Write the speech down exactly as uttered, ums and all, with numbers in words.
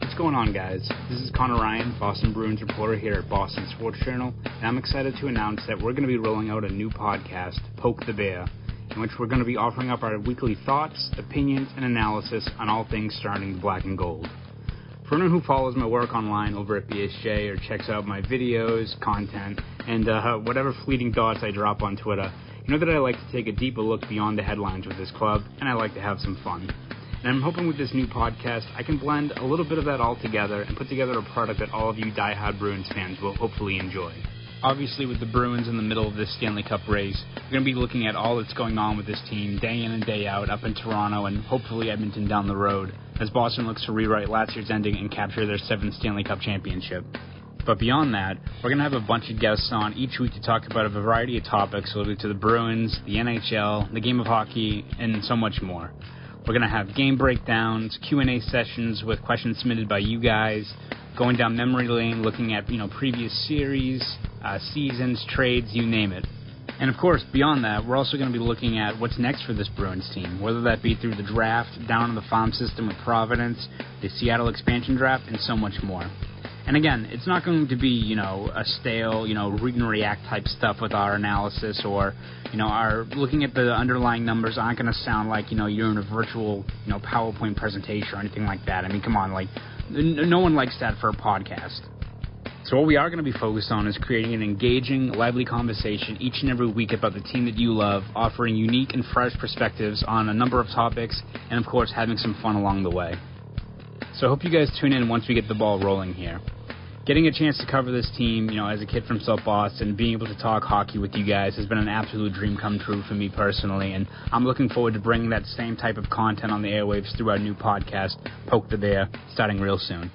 What's going on, guys? This is Conor Ryan, Boston Bruins reporter here at Boston Sports Journal, and I'm excited to announce that we're going to be rolling out a new podcast, Poke the Bear, in which we're going to be offering up our weekly thoughts, opinions, and analysis on all things surrounding the black and gold. For anyone who follows my work online over at B S J or checks out my videos, content, and uh, whatever fleeting thoughts I drop on Twitter, you know that I like to take a deeper look beyond the headlines with this club, and I like to have some fun. And I'm hoping with this new podcast, I can blend a little bit of that all together and put together a product that all of you diehard Bruins fans will hopefully enjoy. Obviously, with the Bruins in the middle of this Stanley Cup race, we're going to be looking at all that's going on with this team day in and day out up in Toronto and hopefully Edmonton down the road, as Boston looks to rewrite last year's ending and capture their seventh Stanley Cup championship. But beyond that, we're going to have a bunch of guests on each week to talk about a variety of topics related to the Bruins, the N H L, the game of hockey, and so much more. We're going to have game breakdowns, Q and A sessions with questions submitted by you guys, going down memory lane, looking at, you know, previous series, uh, seasons, trades, you name it. And of course, beyond that, we're also going to be looking at what's next for this Bruins team, whether that be through the draft, down in the farm system with Providence, the Seattle expansion draft, and so much more. And again, it's not going to be, you know, a stale, you know, read and react type stuff with our analysis, or, you know, our looking at the underlying numbers aren't going to sound like, you know, you're in a virtual, you know, PowerPoint presentation or anything like that. I mean, come on, like, no one likes that for a podcast. So what we are going to be focused on is creating an engaging, lively conversation each and every week about the team that you love, offering unique and fresh perspectives on a number of topics, and of course, having some fun along the way. So I hope you guys tune in once we get the ball rolling here. Getting a chance to cover this team, you know, as a kid from South Boston, being able to talk hockey with you guys has been an absolute dream come true for me personally, and I'm looking forward to bringing that same type of content on the airwaves through our new podcast, Poke the Bear, starting real soon.